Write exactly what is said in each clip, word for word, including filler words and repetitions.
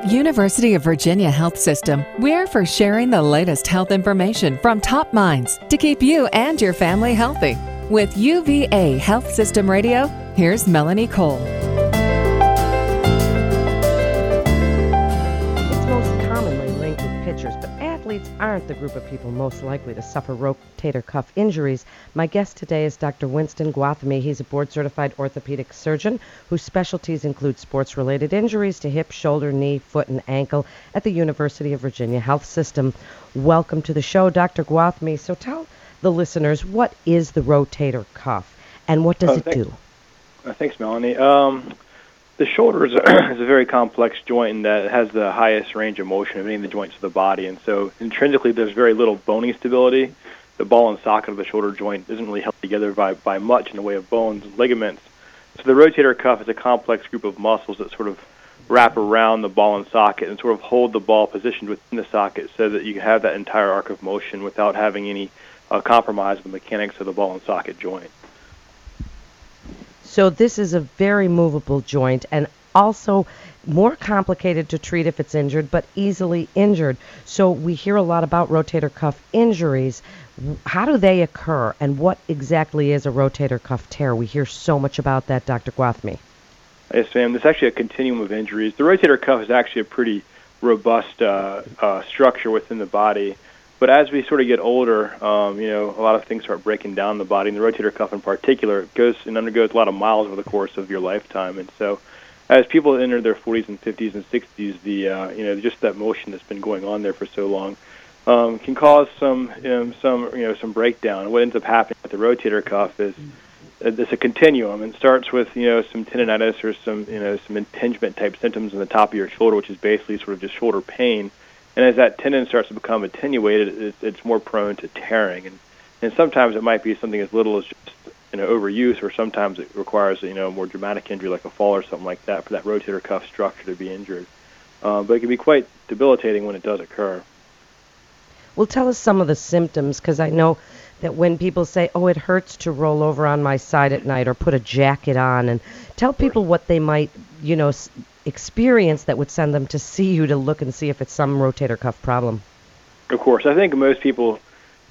at University of Virginia Health System, we're for sharing the latest health information from top minds to keep you and your family healthy. With U V A Health System Radio, here's Melanie Cole. It's most commonly linked with pitchers, but athletes aren't the group of people most likely to suffer rotator cuff injuries. My guest today is Doctor Winston Gwathmey. He's a board-certified orthopedic surgeon whose specialties include sports-related injuries to hip, shoulder, knee, foot, and ankle at the University of Virginia Health System. Welcome to the show, Doctor Gwathmey. So tell the listeners, what is the rotator cuff, and what does oh, it thanks. do? Uh, thanks, Melanie. Um, the shoulder is a, is a very complex joint that has the highest range of motion of any of the joints of the body, and so intrinsically there's very little bony stability. The ball and socket of the shoulder joint isn't really held together by, by much in the way of bones and ligaments. So the rotator cuff is a complex group of muscles that sort of wrap around the ball and socket and sort of hold the ball positioned within the socket so that you have that entire arc of motion without having any uh, compromise of the mechanics of the ball and socket joint. So this is a very movable joint and also more complicated to treat if it's injured, but easily injured. So we hear a lot about rotator cuff injuries. How do they occur, and what exactly is a rotator cuff tear? We hear so much about that, Doctor Gwathmey. Yes, ma'am. There's actually a continuum of injuries. The rotator cuff is actually a pretty robust uh, uh, structure within the body. But as we sort of get older, um, you know, a lot of things start breaking down the body, and the rotator cuff in particular goes and undergoes a lot of miles over the course of your lifetime. And so as people enter their forties and fifties and sixties, the uh, you know, just that motion that's been going on there for so long um, can cause some, you know, some, you know, some breakdown. And what ends up happening with the rotator cuff is uh, it's a continuum, and starts with, you know, some tendonitis or some, you know, some impingement type symptoms on the top of your shoulder, which is basically sort of just shoulder pain. And as that tendon starts to become attenuated, it's more prone to tearing. And, and sometimes it might be something as little as just, you know, overuse, or sometimes it requires, you know, a more dramatic injury like a fall or something like that for that rotator cuff structure to be injured. Uh, but it can be quite debilitating when it does occur. Well, tell us some of the symptoms, because I know that when people say, oh, it hurts to roll over on my side at night or put a jacket on, and tell people what they might, you know, s- experience that would send them to see you to look and see if it's some rotator cuff problem. Of course. I think most people,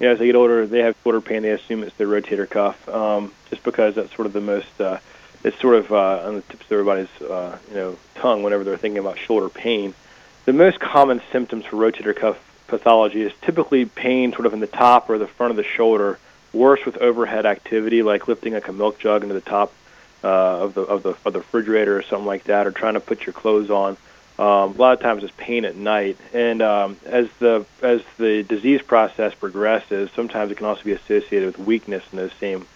you know, as they get older, they have shoulder pain. They assume it's their rotator cuff, um, just because that's sort of the most, uh, it's sort of uh, on the tips of everybody's, uh, you know, tongue whenever they're thinking about shoulder pain. The most common symptoms for rotator cuff pathology is typically pain sort of in the top or the front of the shoulder, worse with overhead activity like lifting like a milk jug into the top uh, of the of the of the refrigerator or something like that, or trying to put your clothes on. Um, a lot of times it's pain at night, and um, as the as the disease process progresses, sometimes it can also be associated with weakness in those same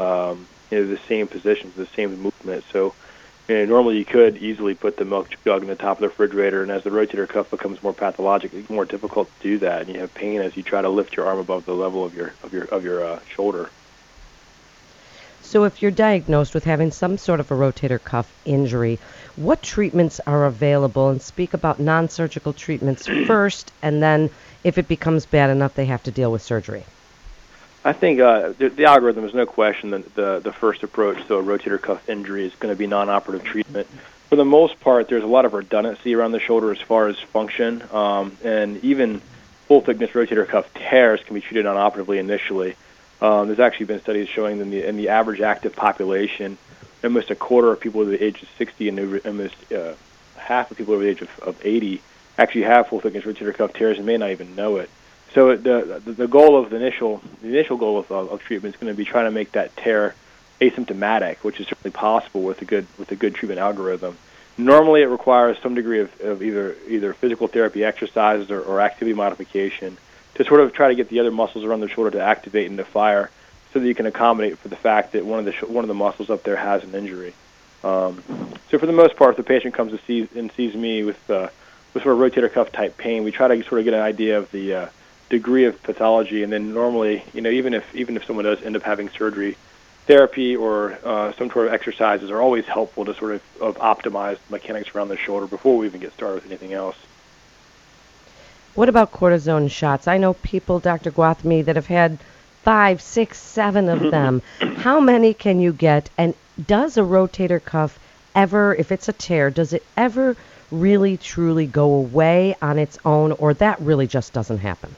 um, you know, the same positions, the same movement. So, you know, normally you could easily put the milk jug in the top of the refrigerator, and as the rotator cuff becomes more pathologic, it's more difficult to do that, and you have pain as you try to lift your arm above the level of your of your of your uh, shoulder. So, if you're diagnosed with having some sort of a rotator cuff injury, what treatments are available? And speak about non-surgical treatments first, and then if it becomes bad enough, they have to deal with surgery. I think uh, the, the algorithm is no question that the, the first approach to a rotator cuff injury is going to be non-operative treatment. For the most part, there's a lot of redundancy around the shoulder as far as function, um, and even full-thickness rotator cuff tears can be treated non-operatively initially. Um, there's actually been studies showing that in the, in the average active population, almost a quarter of people over the age of sixty and over, almost uh, half of people over the age of, of eighty actually have full-thickness rotator cuff tears and may not even know it. So the the goal of the initial the initial goal of, of treatment is going to be trying to make that tear asymptomatic, which is certainly possible with a good with a good treatment algorithm. Normally, it requires some degree of, of either either physical therapy, exercises, or, or activity modification to sort of try to get the other muscles around the shoulder to activate and to fire, so that you can accommodate for the fact that one of the sh- one of the muscles up there has an injury. Um, so for the most part, if the patient comes to see and sees me with uh, with sort of rotator cuff type pain, we try to sort of get an idea of the uh, degree of pathology, and then normally, you know, even if even if someone does end up having surgery, therapy or uh, some sort of exercises are always helpful to sort of, of optimize mechanics around the shoulder before we even get started with anything else. What about cortisone shots? I know people, Doctor Gwathmey, that have had five, six, seven of them. How many can you get, and does a rotator cuff ever, if it's a tear, does it ever really truly go away on its own, or that really just doesn't happen?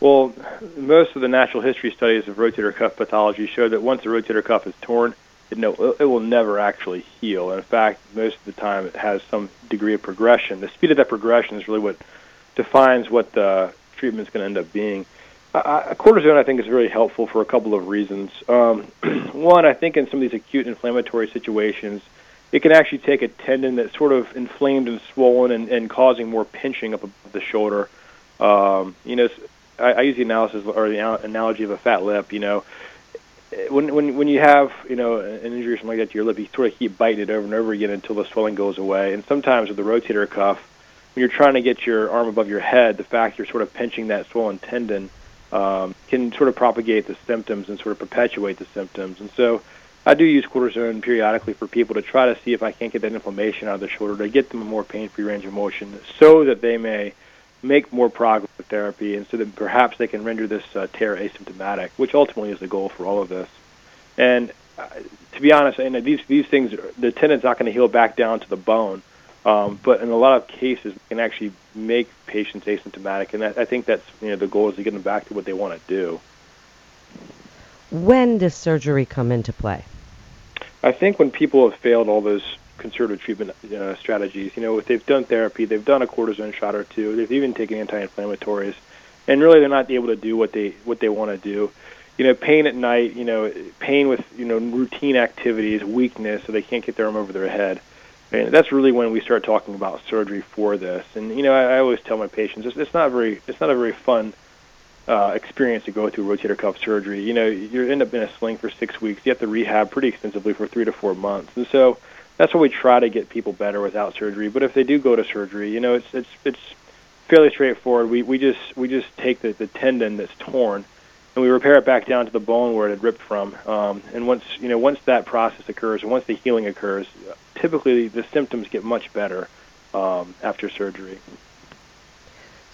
Well, most of the natural history studies of rotator cuff pathology show that once the rotator cuff is torn, it, no, it will never actually heal. In fact, most of the time it has some degree of progression. The speed of that progression is really what defines what the treatment is going to end up being. Uh, cortisone, I think, is really helpful for a couple of reasons. Um, one, I think in some of these acute inflammatory situations, it can actually take a tendon that's sort of inflamed and swollen and, and causing more pinching up the shoulder. Um, you know, I, I use the analysis or the analogy of a fat lip. You know, when when when you have you know an injury or something like that to your lip, you sort of keep biting it over and over again until the swelling goes away. And sometimes with the rotator cuff, when you're trying to get your arm above your head, the fact you're sort of pinching that swollen tendon um, can sort of propagate the symptoms and sort of perpetuate the symptoms. And so, I do use cortisone periodically for people to try to see if I can't get that inflammation out of the shoulder, to get them a more pain-free range of motion so that they may make more progress with therapy and so that perhaps they can render this uh, tear asymptomatic, which ultimately is the goal for all of this. And uh, to be honest, and these these things, the tendon's not going to heal back down to the bone, um, but in a lot of cases, we can actually make patients asymptomatic, and that, I think that's you know the goal is to get them back to what they want to do. When does surgery come into play? I think when people have failed all those conservative treatment uh, strategies, you know, if they've done therapy, they've done a cortisone shot or two, they've even taken anti-inflammatories, and really they're not able to do what they what they want to do. You know, pain at night, you know, pain with, you know, routine activities, weakness, so they can't get their arm over their head. And that's really when we start talking about surgery for this. And, you know, I, I always tell my patients, it's, it's not very, it's not a very fun Uh, experience to go through rotator cuff surgery. You know, you end up in a sling for six weeks. You have to rehab pretty extensively for three to four months. And so that's why we try to get people better without surgery. But if they do go to surgery, you know, it's it's it's fairly straightforward. We we just we just take the, the tendon that's torn and we repair it back down to the bone where it had ripped from. Um, and once you know once that process occurs and once the healing occurs, typically the symptoms get much better um, after surgery.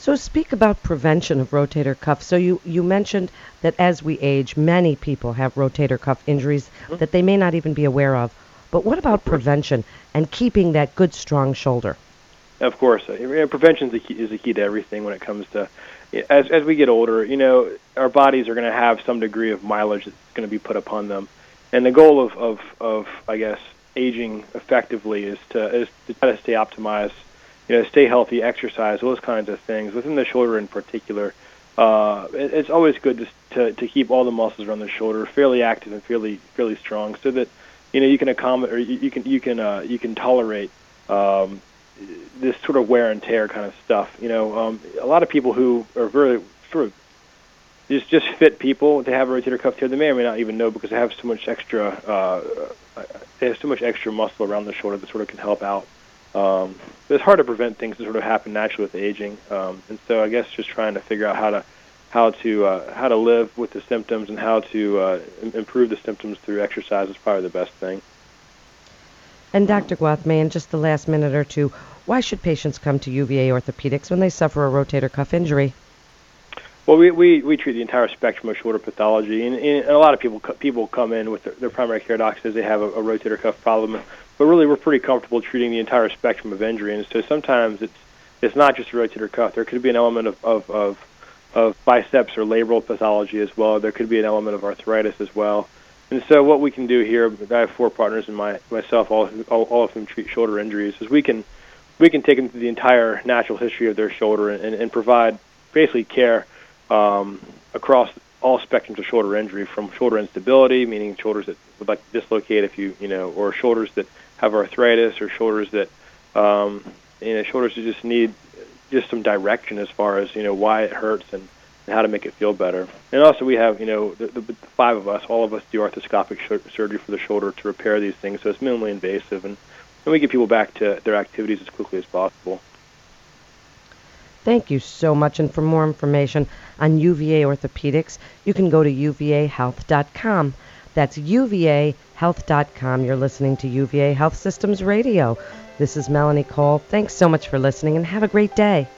So speak about prevention of rotator cuff. So you, you mentioned that as we age, many people have rotator cuff injuries mm-hmm. that they may not even be aware of. But what about prevention and keeping that good, strong shoulder? Of course. Uh, prevention is the key, is the key to everything when it comes to, as as we get older, you know, our bodies are going to have some degree of mileage that's going to be put upon them. And the goal of, of, of I guess, aging effectively is to, is to try to stay optimized. You know, stay healthy, exercise, those kinds of things. Within the shoulder in particular, uh, it, it's always good to, to to keep all the muscles around the shoulder fairly active and fairly fairly strong, so that you know you can accommodate or you, you can you can uh, you can tolerate um, this sort of wear and tear kind of stuff. You know, um, a lot of people who are very sort of just just fit people, they have a rotator cuff tear, they may or may not even know because they have so much extra uh, they have so much extra muscle around the shoulder that sort of can help out. Um, it's hard to prevent things that sort of happen naturally with aging, um, and so I guess just trying to figure out how to how to uh, how to live with the symptoms and how to uh, improve the symptoms through exercise is probably the best thing. And Doctor Gwathmey, in just the last minute or two, why should patients come to U V A Orthopedics when they suffer a rotator cuff injury? Well, we we, we treat the entire spectrum of shoulder pathology, and, and a lot of people people come in with their, their primary care doc says they have a, a rotator cuff problem. But really, we're pretty comfortable treating the entire spectrum of injury, and so sometimes it's it's not just a rotator cuff. There could be an element of, of, of, of biceps or labral pathology as well. There could be an element of arthritis as well. And so what we can do here, I have four partners and my myself, all all, all of whom treat shoulder injuries, is we can we can take them through the entire natural history of their shoulder and, and provide basically care um, across all spectrums of shoulder injury, from shoulder instability, meaning shoulders that would like to dislocate if you you know, or shoulders that have arthritis, or shoulders that, um, you know, shoulders that just need just some direction as far as, you know, why it hurts and, and how to make it feel better. And also we have, you know, the, the, the five of us, all of us do arthroscopic sh- surgery for the shoulder to repair these things, so it's minimally invasive, and, and we get people back to their activities as quickly as possible. Thank you so much, and for more information on U V A Orthopedics, you can go to U V A health dot com. That's U V A health dot com. You're listening to U V A Health Systems Radio. This is Melanie Cole. Thanks so much for listening, and have a great day.